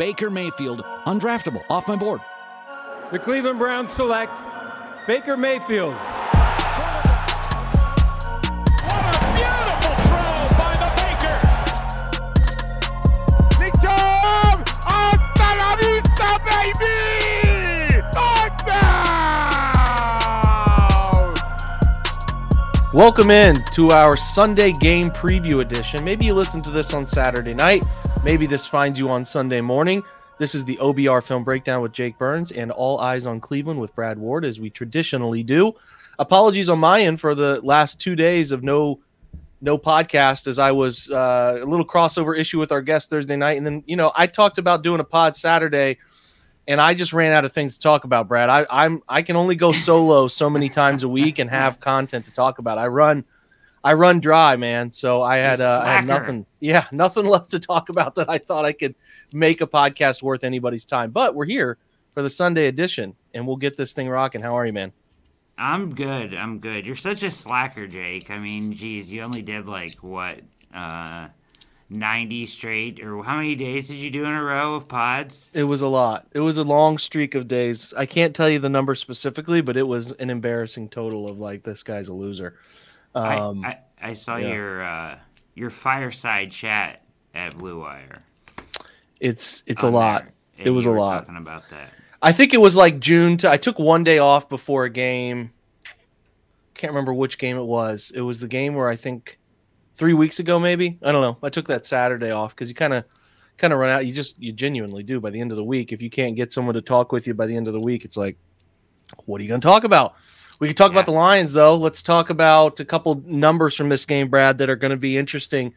Baker Mayfield, undraftable, off my board. The Cleveland Browns select Baker Mayfield. What a beautiful throw by the Baker! Nick Chubb! Hasta la vista, baby! Touchdown! Welcome in to our Sunday game preview edition. Maybe you listen to this on Saturday night. Maybe this finds you on Sunday morning. This is the OBR Film Breakdown with Jake Burns and All Eyes on Cleveland with Brad Ward, as we traditionally do. Apologies on my end for the last 2 days of no podcast, as I was a little crossover issue with our guest Thursday night. And then, I talked about doing a pod Saturday, and I just ran out of things to talk about, Brad. I can only go solo so many times a week and have content to talk about. I run dry, man. So I had nothing. Yeah, nothing left to talk about that I thought I could make a podcast worth anybody's time. But we're here for the Sunday edition, and we'll get this thing rocking. How are you, man? I'm good. You're such a slacker, Jake. I mean, geez, you only did 90 straight, or how many days did you do in a row of pods? It was a lot. It was a long streak of days. I can't tell you the number specifically, but it was an embarrassing total of this guy's a loser. I saw your fireside chat at Blue Wire. It's a lot. It was a lot. Talking about that, I think it was June. I took one day off before a game. Can't remember which game it was. It was the game where I think 3 weeks ago, maybe. I don't know. I took that Saturday off because you kind of run out. You genuinely do by the end of the week. If you can't get someone to talk with you by the end of the week, it's what are you going to talk about? We could talk about the Lions, though. Let's talk about a couple numbers from this game, Brad, that are going to be interesting.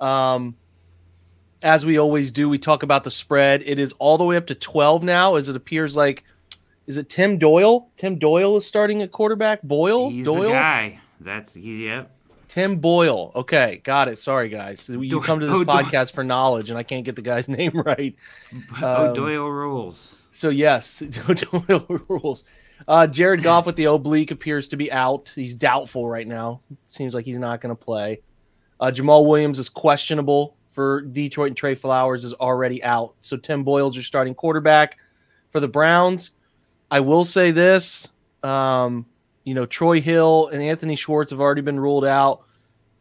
As we always do, we talk about the spread. It is all the way up to 12 now, as it appears is it Tim Doyle? Tim Doyle is starting at quarterback? Boyle? He's Doyle? The guy. Yep. Tim Boyle. Okay, got it. Sorry, guys. You come to this podcast for knowledge, and I can't get the guy's name right. Doyle rules. So, yes, Doyle rules. Jared Goff with the oblique appears to be out. He's doubtful right now. Seems like he's not going to play. Jamal Williams is questionable for Detroit, and Trey Flowers is already out. So Tim Boyle's your starting quarterback for the Browns. I will say this. Troy Hill and Anthony Schwartz have already been ruled out.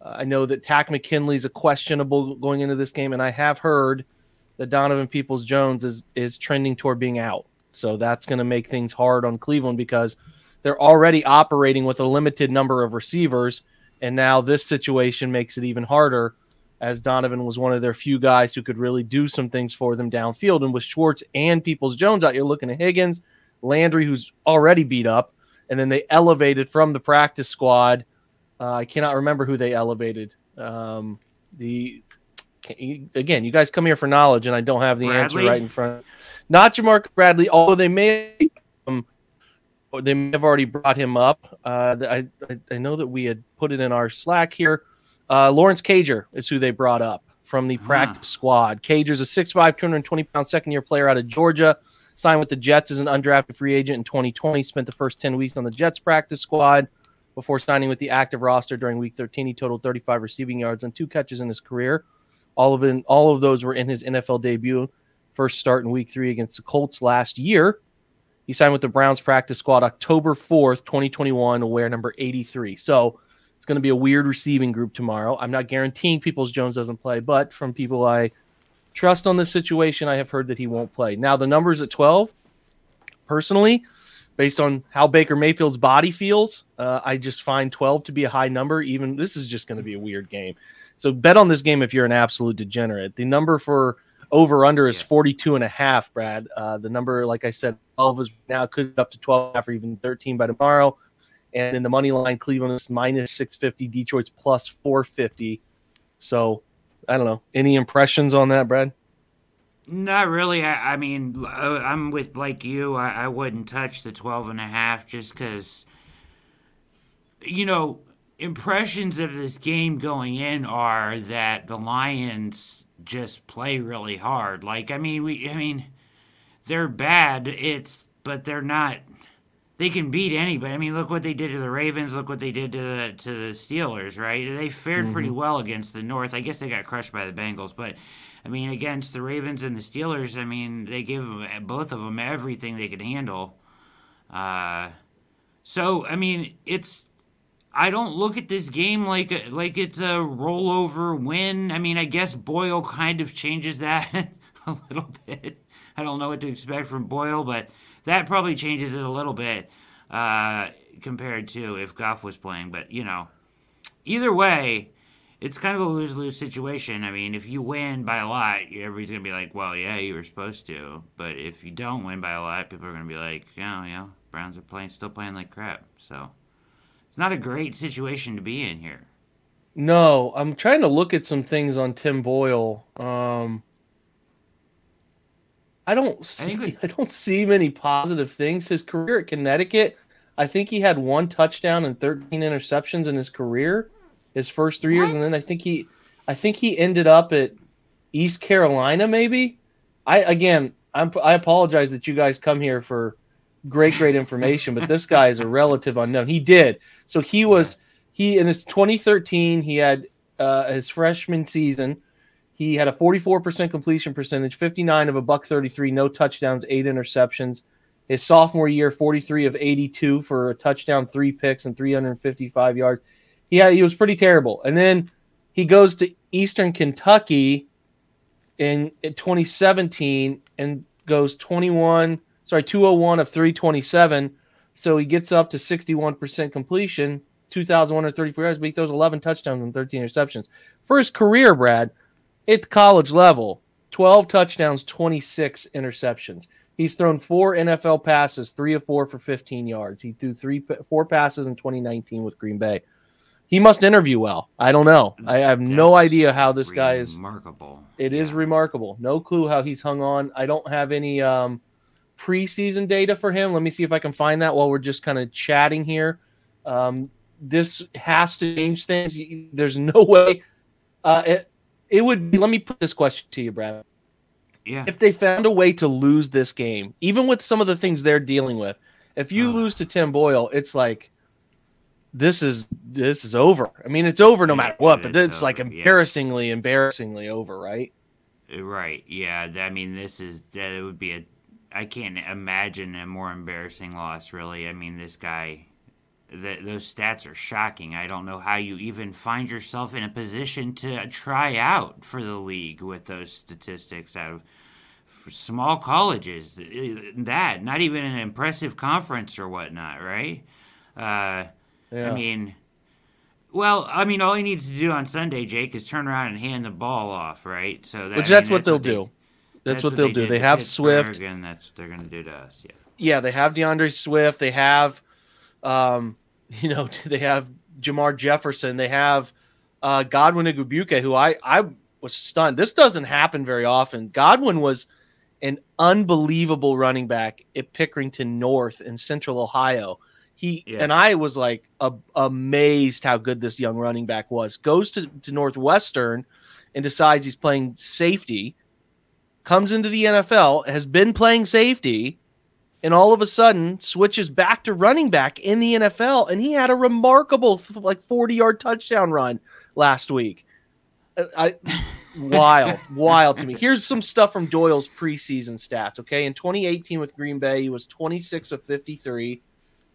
I know that Tack McKinley's a questionable going into this game, and I have heard that Donovan Peoples-Jones is trending toward being out. So that's going to make things hard on Cleveland because they're already operating with a limited number of receivers. And now this situation makes it even harder, as Donovan was one of their few guys who could really do some things for them downfield. And with Schwartz and Peoples-Jones out, you're looking at Higgins, Landry, who's already beat up. And then they elevated from the practice squad. I cannot remember who they elevated. Again, you guys come here for knowledge, and I don't have the answer right in front of you. Not Jamarcus Bradley, although they may have already brought him up. I know that we had put it in our Slack here. Lawrence Cager is who they brought up from the practice squad. Cager's a 6'5", 220-pound second-year player out of Georgia, signed with the Jets as an undrafted free agent in 2020, spent the first 10 weeks on the Jets practice squad before signing with the active roster during Week 13. He totaled 35 receiving yards and 2 catches in his career. All of those were in his NFL debut. First start in Week 3 against the Colts last year. He signed with the Browns practice squad October 4th, 2021, aware number 83. So it's going to be a weird receiving group tomorrow. I'm not guaranteeing Peoples-Jones doesn't play, but from people I trust on this situation, I have heard that he won't play. Now, the numbers at 12, personally, based on how Baker Mayfield's body feels, I just find 12 to be a high number. Even this is just going to be a weird game. So bet on this game if you're an absolute degenerate. The number for over-under is 42.5, Brad. The number, like I said, 12 is now, could be up to 12.5 or even 13 by tomorrow. And in the money line, Cleveland is minus 650. Detroit's plus 450. So, I don't know. Any impressions on that, Brad? Not really. I mean, I'm with you. I wouldn't touch the 12.5 just because, impressions of this game going in are that the Lions – just play really hard. They're bad, but they're not they can beat anybody. I mean, look what they did to the Ravens. Look what they did to the Steelers, right? They fared pretty well against the North. I guess they got crushed by the Bengals. But, I mean, against the Ravens and the Steelers, I mean, they gave both of them everything they could handle. So, I mean, it's – I don't look at this game like it's a rollover win. I mean, I guess Boyle kind of changes that a little bit. I don't know what to expect from Boyle, but – that probably changes it a little bit compared to if Goff was playing. But, you know, either way, it's kind of a lose-lose situation. I mean, if you win by a lot, everybody's going to be like, well, yeah, you were supposed to. But if you don't win by a lot, people are going to be like, yeah, Browns are still playing like crap. So it's not a great situation to be in here. No, I'm trying to look at some things on Tim Boyle. I don't see many positive things. His career at Connecticut, I think he had 1 touchdown and 13 interceptions in his career, his first 3 years, and then I think he ended up at East Carolina, maybe. I apologize that you guys come here for great information, but this guy is a relative unknown. He did. So he in his 2013, he had his freshman season. He had a 44% completion percentage, 59 of a .133, no touchdowns, 8 interceptions. His sophomore year, 43 of 82 for a touchdown, 3 picks, and 355 yards. He was pretty terrible. And then he goes to Eastern Kentucky in 2017 and goes 201 of 327. So he gets up to 61% completion, 2,134 yards, but he throws 11 touchdowns and 13 interceptions. For his career, Brad, at the college level, 12 touchdowns, 26 interceptions. He's thrown 4 NFL passes, 3 of 4 for 15 yards. He threw 4 passes in 2019 with Green Bay. He must interview well. I don't know. I have no idea how this guy is. Remarkable. It is remarkable. No clue how he's hung on. I don't have any preseason data for him. Let me see if I can find that while we're just kind of chatting here. This has to change things. There's no way. It would be, let me put this question to you, Brad. Yeah. If they found a way to lose this game, even with some of the things they're dealing with, if you lose to Tim Boyle, it's like this is over. I mean, it's over no matter what, but it's like embarrassingly over, right? Right. Yeah. I mean, it would be I can't imagine a more embarrassing loss, really. I mean, this guy. Those stats are shocking. I don't know how you even find yourself in a position to try out for the league with those statistics out of small colleges. That, not even an impressive conference or whatnot, right? Yeah. I mean, all he needs to do on Sunday, Jake, is turn around and hand the ball off, right? So that's what they'll do. That's what they'll do. They have Swift. And that's what they're going to do to us, yeah. Yeah, they have DeAndre Swift. They have... they have Jamar Jefferson. They have Godwin Igubuke, who I was stunned. This doesn't happen very often. Godwin was an unbelievable running back at Pickerington North in Central Ohio. And I was like amazed how good this young running back was. Goes to Northwestern and decides he's playing safety. Comes into the NFL, has been playing safety. And all of a sudden switches back to running back in the NFL. And he had a remarkable 40-yard touchdown run last week. Wild to me. Here's some stuff from Doyle's preseason stats. Okay. In 2018 with Green Bay, he was 26 of 53,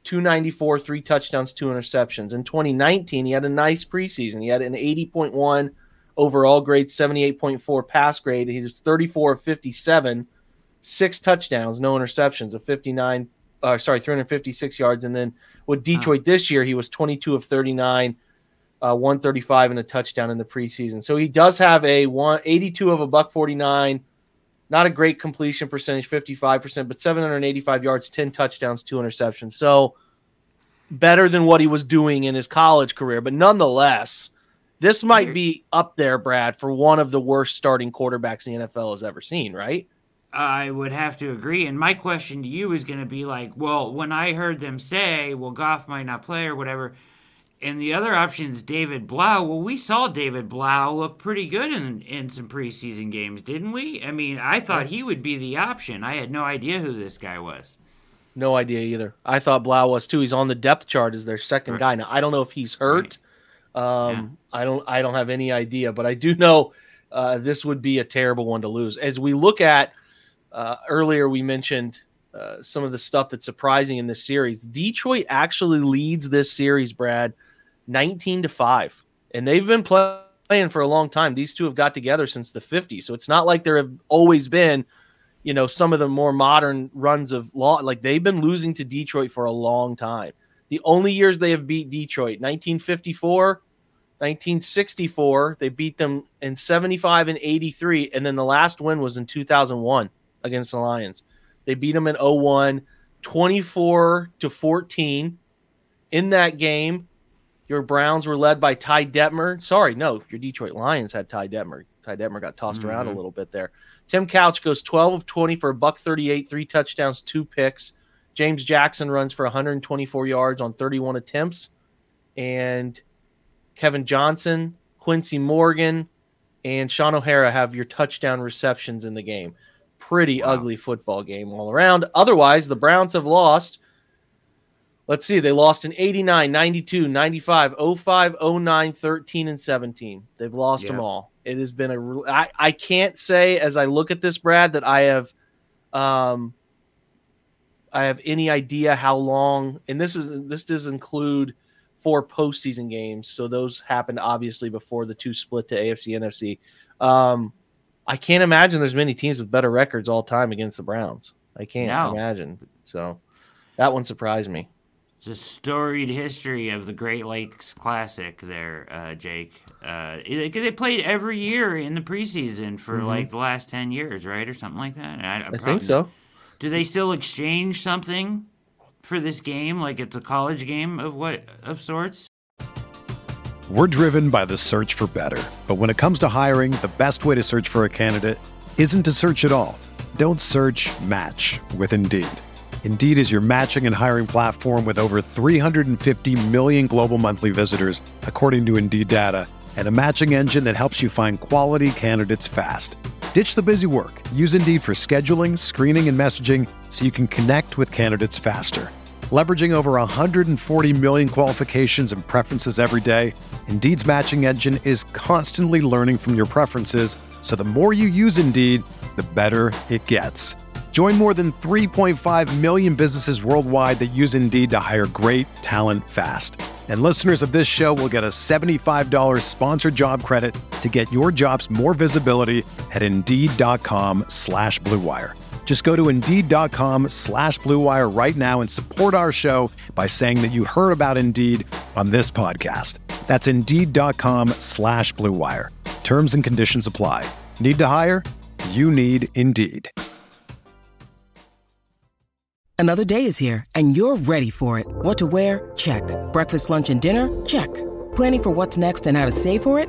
294, 3 touchdowns, 2 interceptions. In 2019, he had a nice preseason. He had an 80.1 overall grade, 78.4 pass grade. He was 34 of 57. 6 touchdowns, no interceptions, 356 yards. And then with Detroit this year, he was 22 of 39, 135 and a touchdown in the preseason. So he does have a 82 of a .149, not a great completion percentage, 55%, but 785 yards, 10 touchdowns, 2 interceptions. So better than what he was doing in his college career. But nonetheless, this might be up there, Brad, for one of the worst starting quarterbacks the NFL has ever seen, right? I would have to agree. And my question to you is going to be like, well, when I heard them say, well, Goff might not play or whatever, and the other option is David Blough. Well, we saw David Blough look pretty good in some preseason games, didn't we? I mean, I thought he would be the option. I had no idea who this guy was. No idea either. I thought Blough was too. He's on the depth chart as their second guy. Now, I don't know if he's hurt. Yeah. I don't have any idea, but I do know this would be a terrible one to lose. As we look at earlier, we mentioned some of the stuff that's surprising in this series. Detroit actually leads this series, Brad, 19-5, and they've been playing for a long time. These two have got together since the 50s, so it's not like there have always been, you know, some of the more modern runs of law. Like, they've been losing to Detroit for a long time. The only years they have beat Detroit, 1954, 1964, they beat them in 75 and 83. And then the last win was in 2001 against the Lions. They beat them in 01, 24-14. In that game, your Browns were led by Ty Detmer. Sorry, no, your Detroit Lions had Ty Detmer. Ty Detmer got tossed around a little bit there. Tim Couch goes 12 of 20 for $138, 3 touchdowns, 2 picks. James Jackson runs for 124 yards on 31 attempts. And Kevin Johnson, Quincy Morgan, and Sean O'Hara have your touchdown receptions in the game. Pretty ugly football game all around. Otherwise, the Browns have lost. Let's see. They lost in 89, 92, 95, 05, 09, 13, and 17. They've lost them all. It has been a. I can't say as I look at this, Brad, that I have any idea how long. And this does include 4 postseason games, so those happened obviously before the 2 split to AFC NFC. I can't imagine there's many teams with better records all time against the Browns. I can't imagine. So that one surprised me. It's a storied history of the Great Lakes Classic there, Jake. They played every year in the preseason for like the last 10 years, right, or something like that? I think so. Do they still exchange something for this game, like it's a college game of sorts? We're driven by the search for better. But when it comes to hiring, the best way to search for a candidate isn't to search at all. Don't search, match with Indeed. Indeed is your matching and hiring platform with over 350 million global monthly visitors, according to Indeed data, and a matching engine that helps you find quality candidates fast. Ditch the busy work. Use Indeed for scheduling, screening, and messaging so you can connect with candidates faster. Leveraging over 140 million qualifications and preferences every day, Indeed's matching engine is constantly learning from your preferences, so the more you use Indeed, the better it gets. Join more than 3.5 million businesses worldwide that use Indeed to hire great talent fast. And listeners of this show will get a $75 sponsored job credit to get your jobs more visibility at Indeed.com/Blue Wire. Just go to Indeed.com/Blue Wire right now and support our show by saying that you heard about Indeed on this podcast. That's Indeed.com/Blue Wire. Terms and conditions apply. Need to hire? You need Indeed. Another day is here, and you're ready for it. What to wear? Check. Breakfast, lunch, and dinner? Check. Planning for what's next and how to save for it?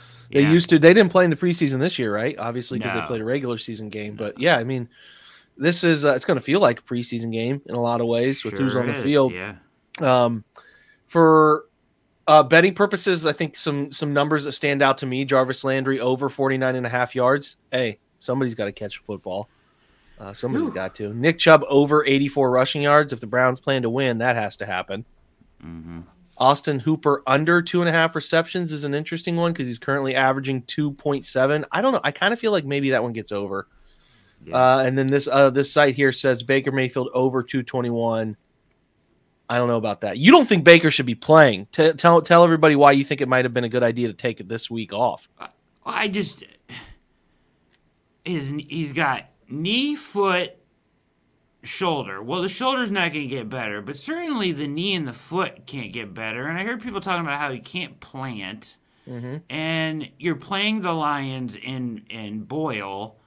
They used to. They didn't play in the preseason this year, right? Obviously, because they played a regular season game. But yeah, I mean, this is it's going to feel like a preseason game in a lot of ways with who's on the field. Yeah. For betting purposes, I think some numbers that stand out to me: Jarvis Landry over 49.5 yards. Hey, somebody's got to catch a football. Somebody's got to. Nick Chubb over 84 rushing yards. If the Browns plan to win, that has to happen. Mm-hmm. Austin Hooper under 2.5 receptions is an interesting one because he's currently averaging 2.7. I don't know. I kind of feel like maybe that one gets over. Yeah. And then this site here says Baker Mayfield over 221. I don't know about that. You don't think Baker should be playing. Tell everybody why you think it might have been a good idea to take it this week off. I just – he's got knee, foot, shoulder. Well, the shoulder's not going to get better, but certainly the knee and the foot can't get better. And I heard people talking about how he can't plant. Mm-hmm. And you're playing the Lions in Boyle.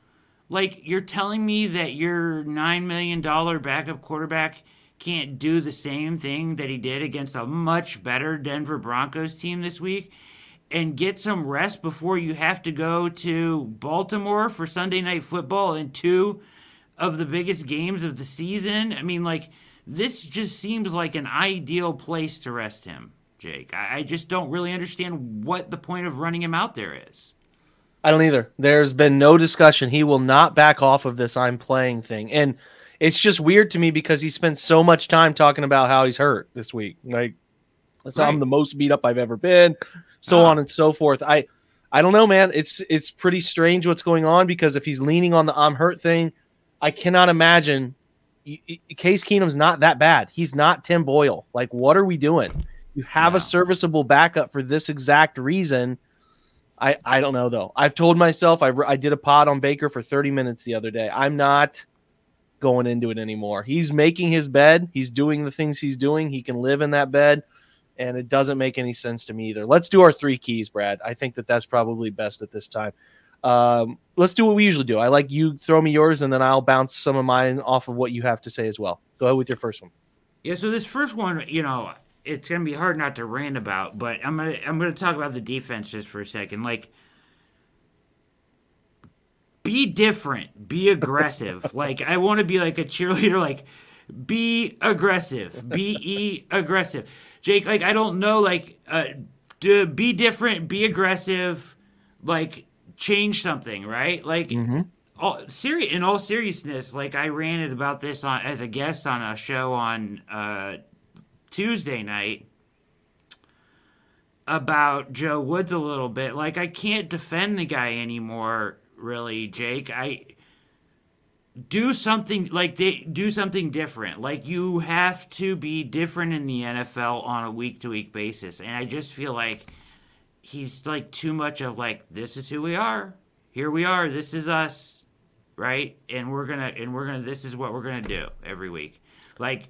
Like, you're telling me that your $9 million backup quarterback can't do the same thing that he did against a much better Denver Broncos team this week and get some rest before you have to go to Baltimore for Sunday Night Football in two of the biggest games of the season? I mean, like, this just seems like an ideal place to rest him, Jake. I just don't really understand what the point of running him out there is. I don't either. There's been no discussion. He will not back off of this I'm playing thing. And it's just weird to me because he spent so much time talking about how he's hurt this week. Like, I'm the most beat up I've ever been, so on and so forth. I don't know, man. It's pretty strange what's going on, because if he's leaning on the I'm hurt thing, I cannot imagine. Case Keenum's not that bad. He's not Tim Boyle. Like, what are we doing? You have a serviceable backup for this exact reason. I don't know, though. I've told myself, I did a pod on Baker for 30 minutes the other day. I'm not going into it anymore. He's making his bed. He's doing the things he's doing. He can live in that bed, and it doesn't make any sense to me either. Let's do our three keys, Brad. I think that's probably best at this time. Let's do what we usually do. I like you throw me yours, and then I'll bounce some of mine off of what you have to say as well. Go ahead with your first one. Yeah, so this first one, you know, it's going to be hard not to rant about, but I'm going to talk about the defense just for a second. Like, be different. Be aggressive. Like, I want to be like a cheerleader. Like, be aggressive. Be aggressive. Jake, like, I don't know, like, be different, be aggressive, like, change something, right? Like, in all seriousness, like, I ranted about this as a guest on a show on Tuesday night about Joe Woods a little bit. Like, I can't defend the guy anymore, really, Jake. I do something, like, they do something different. Like, you have to be different in the NFL on a week-to-week basis, and I just feel like he's, like, too much of, like, this is who we are. Here we are. This is us, right? And we're gonna this is what we're gonna do every week. Like,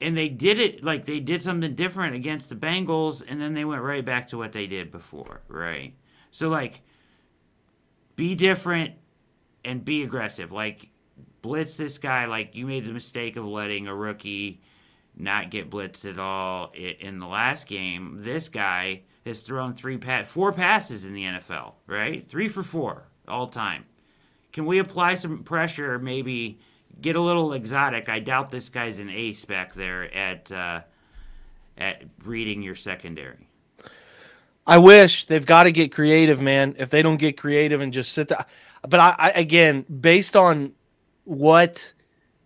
and they did it, like, they did something different against the Bengals, and then they went right back to what they did before, right? So, like, be different and be aggressive. Like, blitz this guy. Like, you made the mistake of letting a rookie not get blitzed at all in the last game. This guy has thrown four passes in the NFL, right? 3 for 4 all time. Can we apply some pressure, maybe get a little exotic? I doubt this guy's an ace back there at reading your secondary. I wish. They've got to get creative, man. If they don't get creative and just sit there. But I again, based on what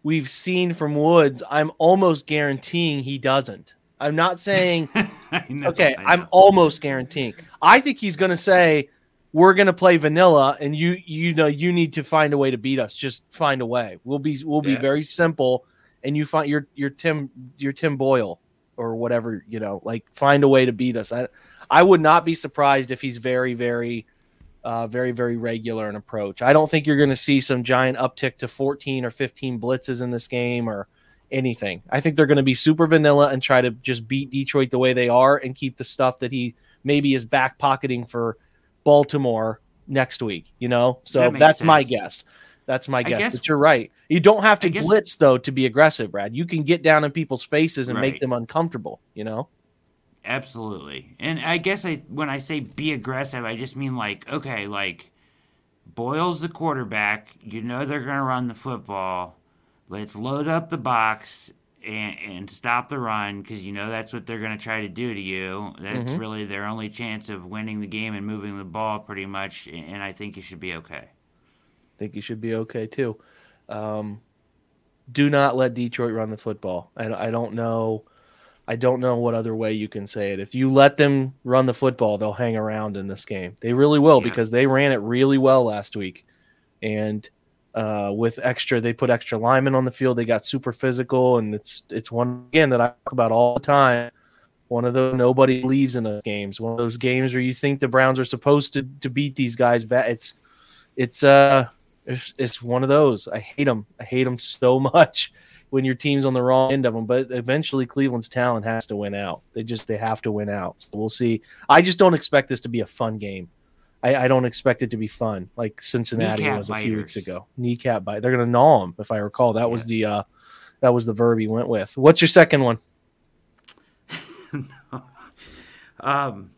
we've seen from Woods, I'm almost guaranteeing he doesn't. I'm not saying, I'm almost guaranteeing. I think he's going to say, we're going to play vanilla, and you know, you need to find a way to beat us. Just find a way. We'll be very simple, and you find your Tim Boyle or whatever, you know, like, find a way to beat us. I would not be surprised if he's very, very, very, very regular in approach. I don't think you're going to see some giant uptick to 14 or 15 blitzes in this game or anything. I think they're going to be super vanilla and try to just beat Detroit the way they are and keep the stuff that he maybe is back pocketing for Baltimore next week, you know? So that's my guess. But you're right. You don't have to blitz, though, to be aggressive, Brad. You can get down in people's faces and make them uncomfortable, you know? Absolutely. And I guess when I say be aggressive, I just mean, like, okay, like, Boyle's the quarterback. You know they're going to run the football. Let's load up the box and stop the run, because you know that's what they're going to try to do to you. That's really their only chance of winning the game and moving the ball pretty much, and I think you should be okay. I think you should be okay, too. Do not let Detroit run the football. I don't know what other way you can say it. If you let them run the football, they'll hang around in this game. They really will, because they ran it really well last week. And they put extra linemen on the field. They got super physical, and it's one, again, that I talk about all the time. One of those nobody leaves in those games. One of those games where you think the Browns are supposed to beat these guys. It's one of those. I hate them. I hate them so much when your team's on the wrong end of them, but eventually Cleveland's talent has to win out. They have to win out. So we'll see. I just don't expect this to be a fun game. I don't expect it to be fun. Like Cincinnati was a few weeks ago. Kneecap bite. They're going to gnaw them, if I recall. That was the That was the verb you went with. What's your second one? No.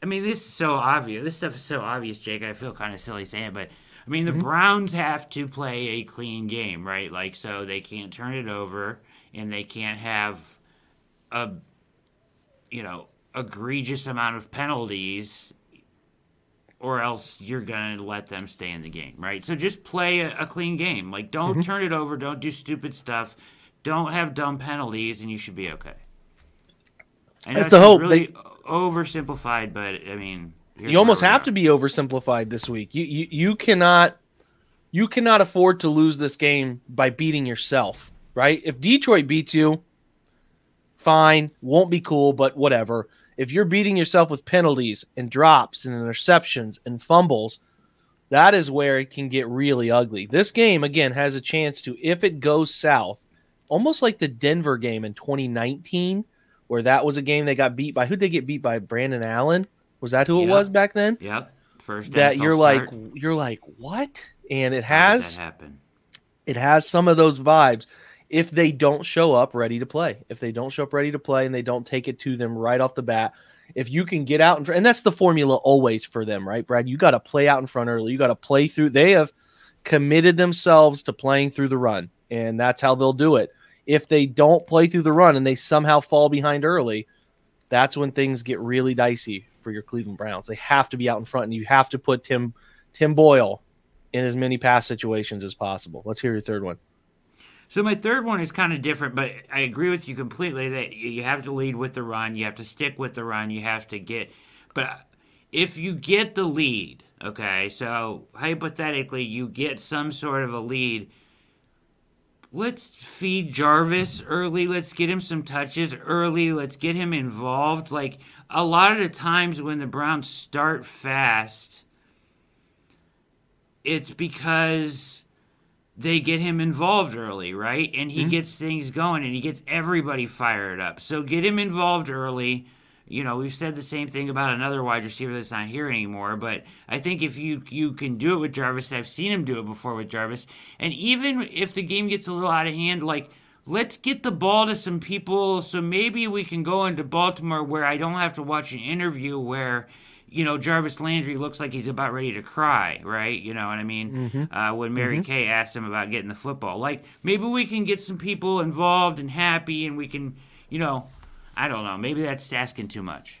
I mean, this is so obvious. This stuff is so obvious, Jake. I feel kind of silly saying it, but I mean, the Browns have to play a clean game, right? Like, so they can't turn it over, and they can't have a, you know, egregious amount of penalties, or else you're going to let them stay in the game, right? So just play a clean game. Like, don't turn it over. Don't do stupid stuff. Don't have dumb penalties, and you should be okay. I know that's the hope. Really oversimplified, but I mean, you almost have to be oversimplified this week. You cannot afford to lose this game by beating yourself, right? If Detroit beats you, fine, won't be cool, but whatever. If you're beating yourself with penalties and drops and interceptions and fumbles, that is where it can get really ugly. This game, again, has a chance to, if it goes south, almost like the Denver game in 2019, where that was a game they got beat by. Who'd they get beat by? Brandon Allen? Was that who it was back then? Yep. First that NFL start. You're like, what? And it has that happen. It has some of those vibes. If they don't show up ready to play, and they don't take it to them right off the bat, if you can get out in front, and that's the formula always for them, right, Brad? You got to play out in front early. You got to play through. They have committed themselves to playing through the run, and that's how they'll do it. If they don't play through the run and they somehow fall behind early, that's when things get really dicey for your Cleveland Browns. They have to be out in front, and you have to put Tim Boyle in as many pass situations as possible. Let's hear your third one. So my third one is kind of different, but I agree with you completely that you have to lead with the run. You have to stick with the run. You have to get – but if you get the lead, okay, so hypothetically you get some sort of a lead, let's feed Jarvis early. Let's get him some touches early. Let's get him involved. Like, a lot of the times when the Browns start fast, it's because – they get him involved early, right? And he gets things going, and he gets everybody fired up. So get him involved early. You know, we've said the same thing about another wide receiver that's not here anymore, but I think if you can do it with Jarvis, I've seen him do it before with Jarvis, and even if the game gets a little out of hand, like, let's get the ball to some people so maybe we can go into Baltimore where I don't have to watch an interview where, you know, Jarvis Landry looks like he's about ready to cry, right? You know what I mean? When Mary Kay asked him about getting the football. Like, maybe we can get some people involved and happy, and we can, you know, I don't know. Maybe that's asking too much.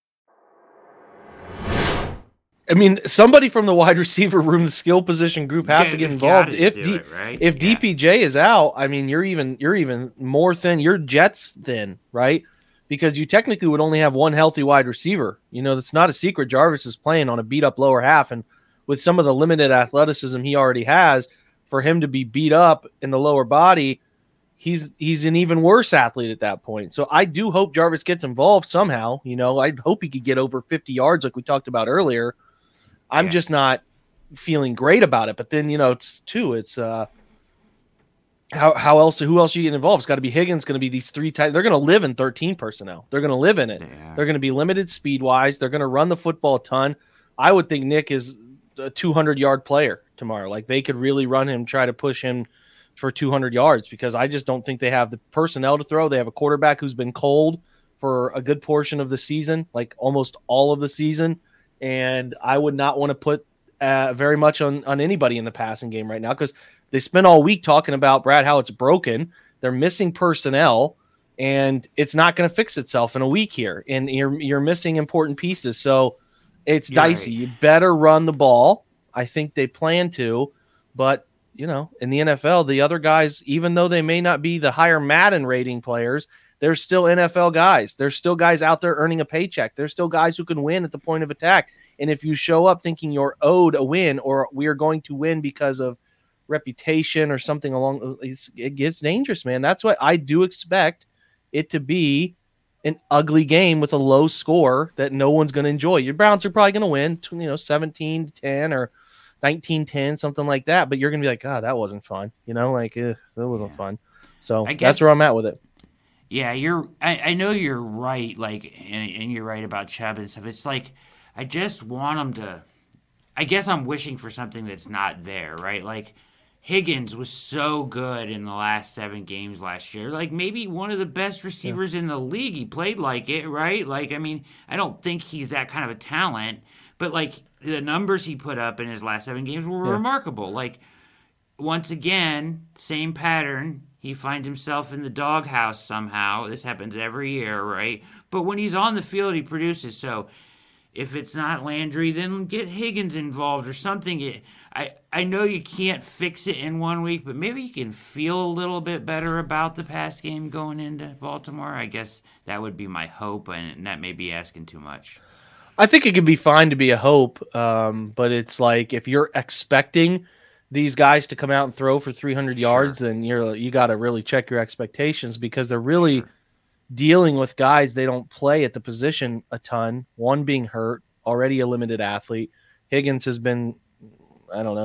I mean, somebody from the wide receiver room, the skill position group, has to get involved. If DPJ is out, I mean, you're even more thin. You're Jets thin, right? Because you technically would only have one healthy wide receiver. You know, that's not a secret. Jarvis is playing on a beat up lower half, and with some of the limited athleticism he already has, for him to be beat up in the lower body, he's an even worse athlete at that point. So I do hope Jarvis gets involved somehow. You know, I hope he could get over 50 yards like we talked about earlier. I'm just not feeling great about it. But then, you know, it's how else? Who else you get involved? It's got to be Higgins. Going to be these three tight. They're going to live in 13 personnel. They're going to live in it. Yeah. They're going to be limited speed wise. They're going to run the football a ton. I would think Nick is a 200-yard player tomorrow. Like, they could really run him, try to push him for 200 yards, because I just don't think they have the personnel to throw. They have a quarterback who's been cold for a good portion of the season, like almost all of the season. And I would not want to put very much on anybody in the passing game right now, because they spent all week talking about, Brad, how it's broken. They're missing personnel, and it's not going to fix itself in a week here. And you're missing important pieces. So it's dicey. Right. You better run the ball. I think they plan to. But, you know, in the NFL, the other guys, even though they may not be the higher Madden rating players, they're still NFL guys. There's still guys out there earning a paycheck. There's still guys who can win at the point of attack. And if you show up thinking you're owed a win, or we are going to win because of reputation or something along. It gets dangerous, man. That's what I do expect it to be, an ugly game with a low score that no one's going to enjoy. Your Browns are probably going to win, 17-10 or 19-10, something like that. But you're going to be like, God, that wasn't fun. That wasn't fun. So I guess, that's where I'm at with it. Yeah, I know you're right. And you're right about Chubb and stuff. It's like, I just want him to. I guess I'm wishing for something that's not there, right? Like, Higgins was so good in the last 7 games last year. Like, maybe one of the best receivers in the league. He played like it, right? Like, I mean, I don't think he's that kind of a talent, but, like, the numbers he put up in his last 7 games were remarkable. Like, once again, same pattern. He finds himself in the doghouse somehow. This happens every year, right? But when he's on the field, he produces. So if it's not Landry, then get Higgins involved or something. I know you can't fix it in one week, but maybe you can feel a little bit better about the pass game going into Baltimore. I guess that would be my hope, and that may be asking too much. I think it could be fine to be a hope, but it's like if you're expecting these guys to come out and throw for 300 yards, then you got to really check your expectations, because they're really dealing with guys they don't play at the position a ton, one being hurt, already a limited athlete. Higgins has been –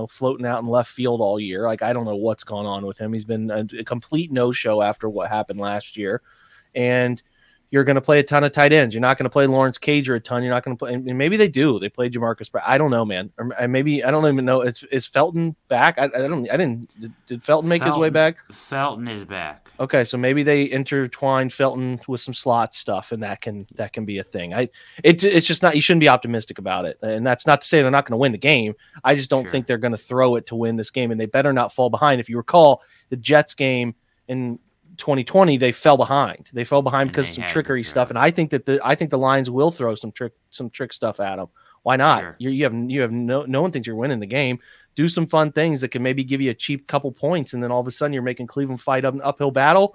floating out in left field all year. Like, I don't know what's gone on with him. He's been a complete no-show after what happened last year. And you're going to play a ton of tight ends. You're not going to play Lawrence Cager a ton. You're not going to play – and maybe they do. They play Jamarcus – I don't know, man. Or maybe – I don't even know. Is Felton back? Did Felton make his way back? Felton is back. Okay, so maybe they intertwine Felton with some slot stuff, and that can be a thing. It's just not – you shouldn't be optimistic about it. And that's not to say they're not going to win the game. I just don't think they're going to throw it to win this game, and they better not fall behind. If you recall, the Jets game in 2020, they fell behind. They fell behind because of some trickery stuff, and I think that the Lions will throw some trick stuff at them. Why not? Sure. You have no one thinks you're winning the game. Do some fun things that can maybe give you a cheap couple points, and then all of a sudden you're making Cleveland fight an uphill battle,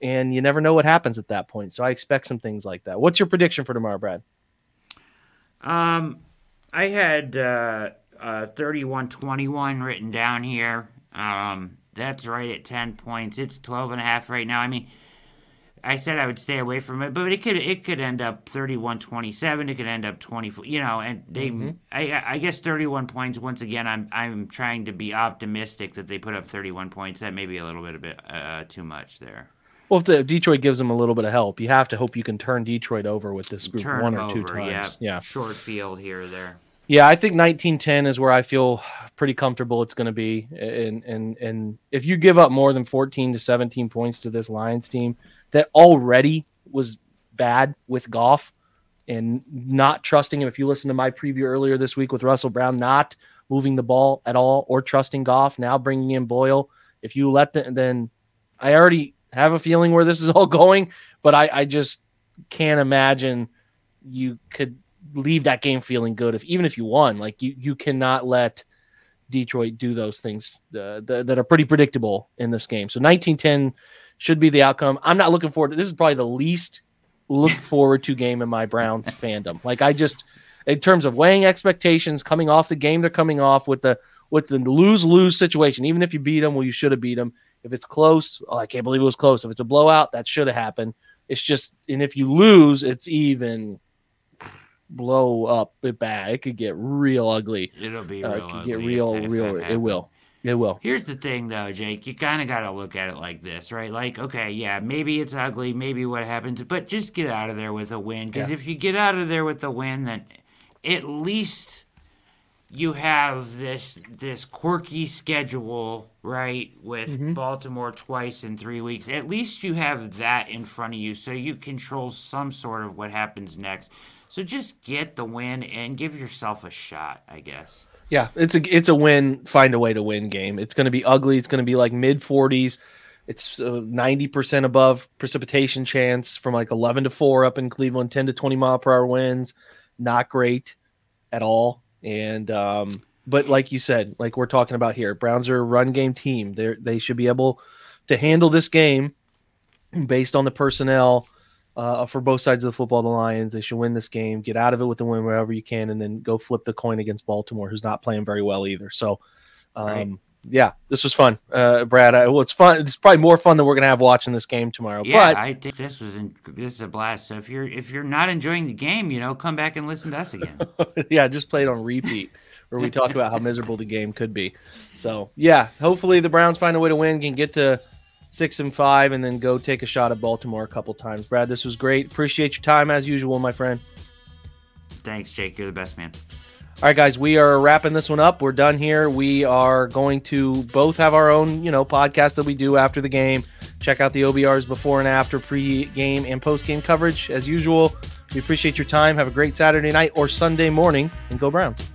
and you never know what happens at that point. So I expect some things like that. What's your prediction for tomorrow, Brad? I had 31-21 written down here. That's right at 10 points. It's 12.5 right now. I mean, I said I would stay away from it, but it could end up 31-27. It could end up 24. And they I guess 31 points. Once again, I'm trying to be optimistic that they put up 31 points. That may be a little bit too much there. Well, if Detroit gives them a little bit of help, you have to hope you can turn Detroit over with this group turn one or two times. Yeah, short field here or there. Yeah, I think 19-10 is where I feel pretty comfortable it's going to be. And if you give up more than 14 to 17 points to this Lions team that already was bad with Goff and not trusting him, if you listen to my preview earlier this week with Russell Brown, not moving the ball at all or trusting Goff, now bringing in Boyle, if you let them, then I already have a feeling where this is all going, but I just can't imagine you could – leave that game feeling good. Even if you won, like you cannot let Detroit do those things that are pretty predictable in this game. So 19-10 should be the outcome. I'm not looking forward to – this is probably the least look forward to game in my Browns fandom. Like, I just, in terms of weighing expectations, coming off the game they're coming off with the lose-lose situation. Even if you beat them, well, you should have beat them. If it's close, I can't believe it was close. If it's a blowout, that should have happened. It's just, and if you lose, it's even blow up bad. It could get real ugly. It'll be real ugly. It could get real. It will. Here's the thing, though, Jake. You kind of got to look at it like this, right? Like, okay, yeah, maybe it's ugly. Maybe what happens, but just get out of there with a win. Because if you get out of there with a win, then at least you have this quirky schedule, right? With Baltimore twice in 3 weeks. At least you have that in front of you, so you control some sort of what happens next. So just get the win and give yourself a shot, I guess. Yeah, it's a win, find a way to win game. It's going to be ugly. It's going to be like mid-40s. It's 90% above precipitation chance from like 11 to 4 up in Cleveland, 10 to 20 mile per hour winds. Not great at all. And but like you said, like we're talking about here, Browns are a run game team. They should be able to handle this game based on the personnel. For both sides of the football, the Lions, they should win this game, get out of it with the win wherever you can, and then go flip the coin against Baltimore, who's not playing very well either. So yeah, this was fun, Brad. It's fun. It's probably more fun than we're gonna have watching this game tomorrow. Yeah, but I think this is a blast. So if you're not enjoying the game, come back and listen to us again. Yeah, just play it on repeat, where we talk about how miserable the game could be. So yeah, hopefully the Browns find a way to win, can get to 6-5, and then go take a shot at Baltimore a couple times. Brad, this was great. Appreciate your time as usual, my friend. Thanks, Jake. You're the best, man. All right, guys, we are wrapping this one up. We're done here. We are going to both have our own, podcast that we do after the game. Check out the OBR's before and after pre-game and post-game coverage as usual. We appreciate your time. Have a great Saturday night or Sunday morning, and go Browns.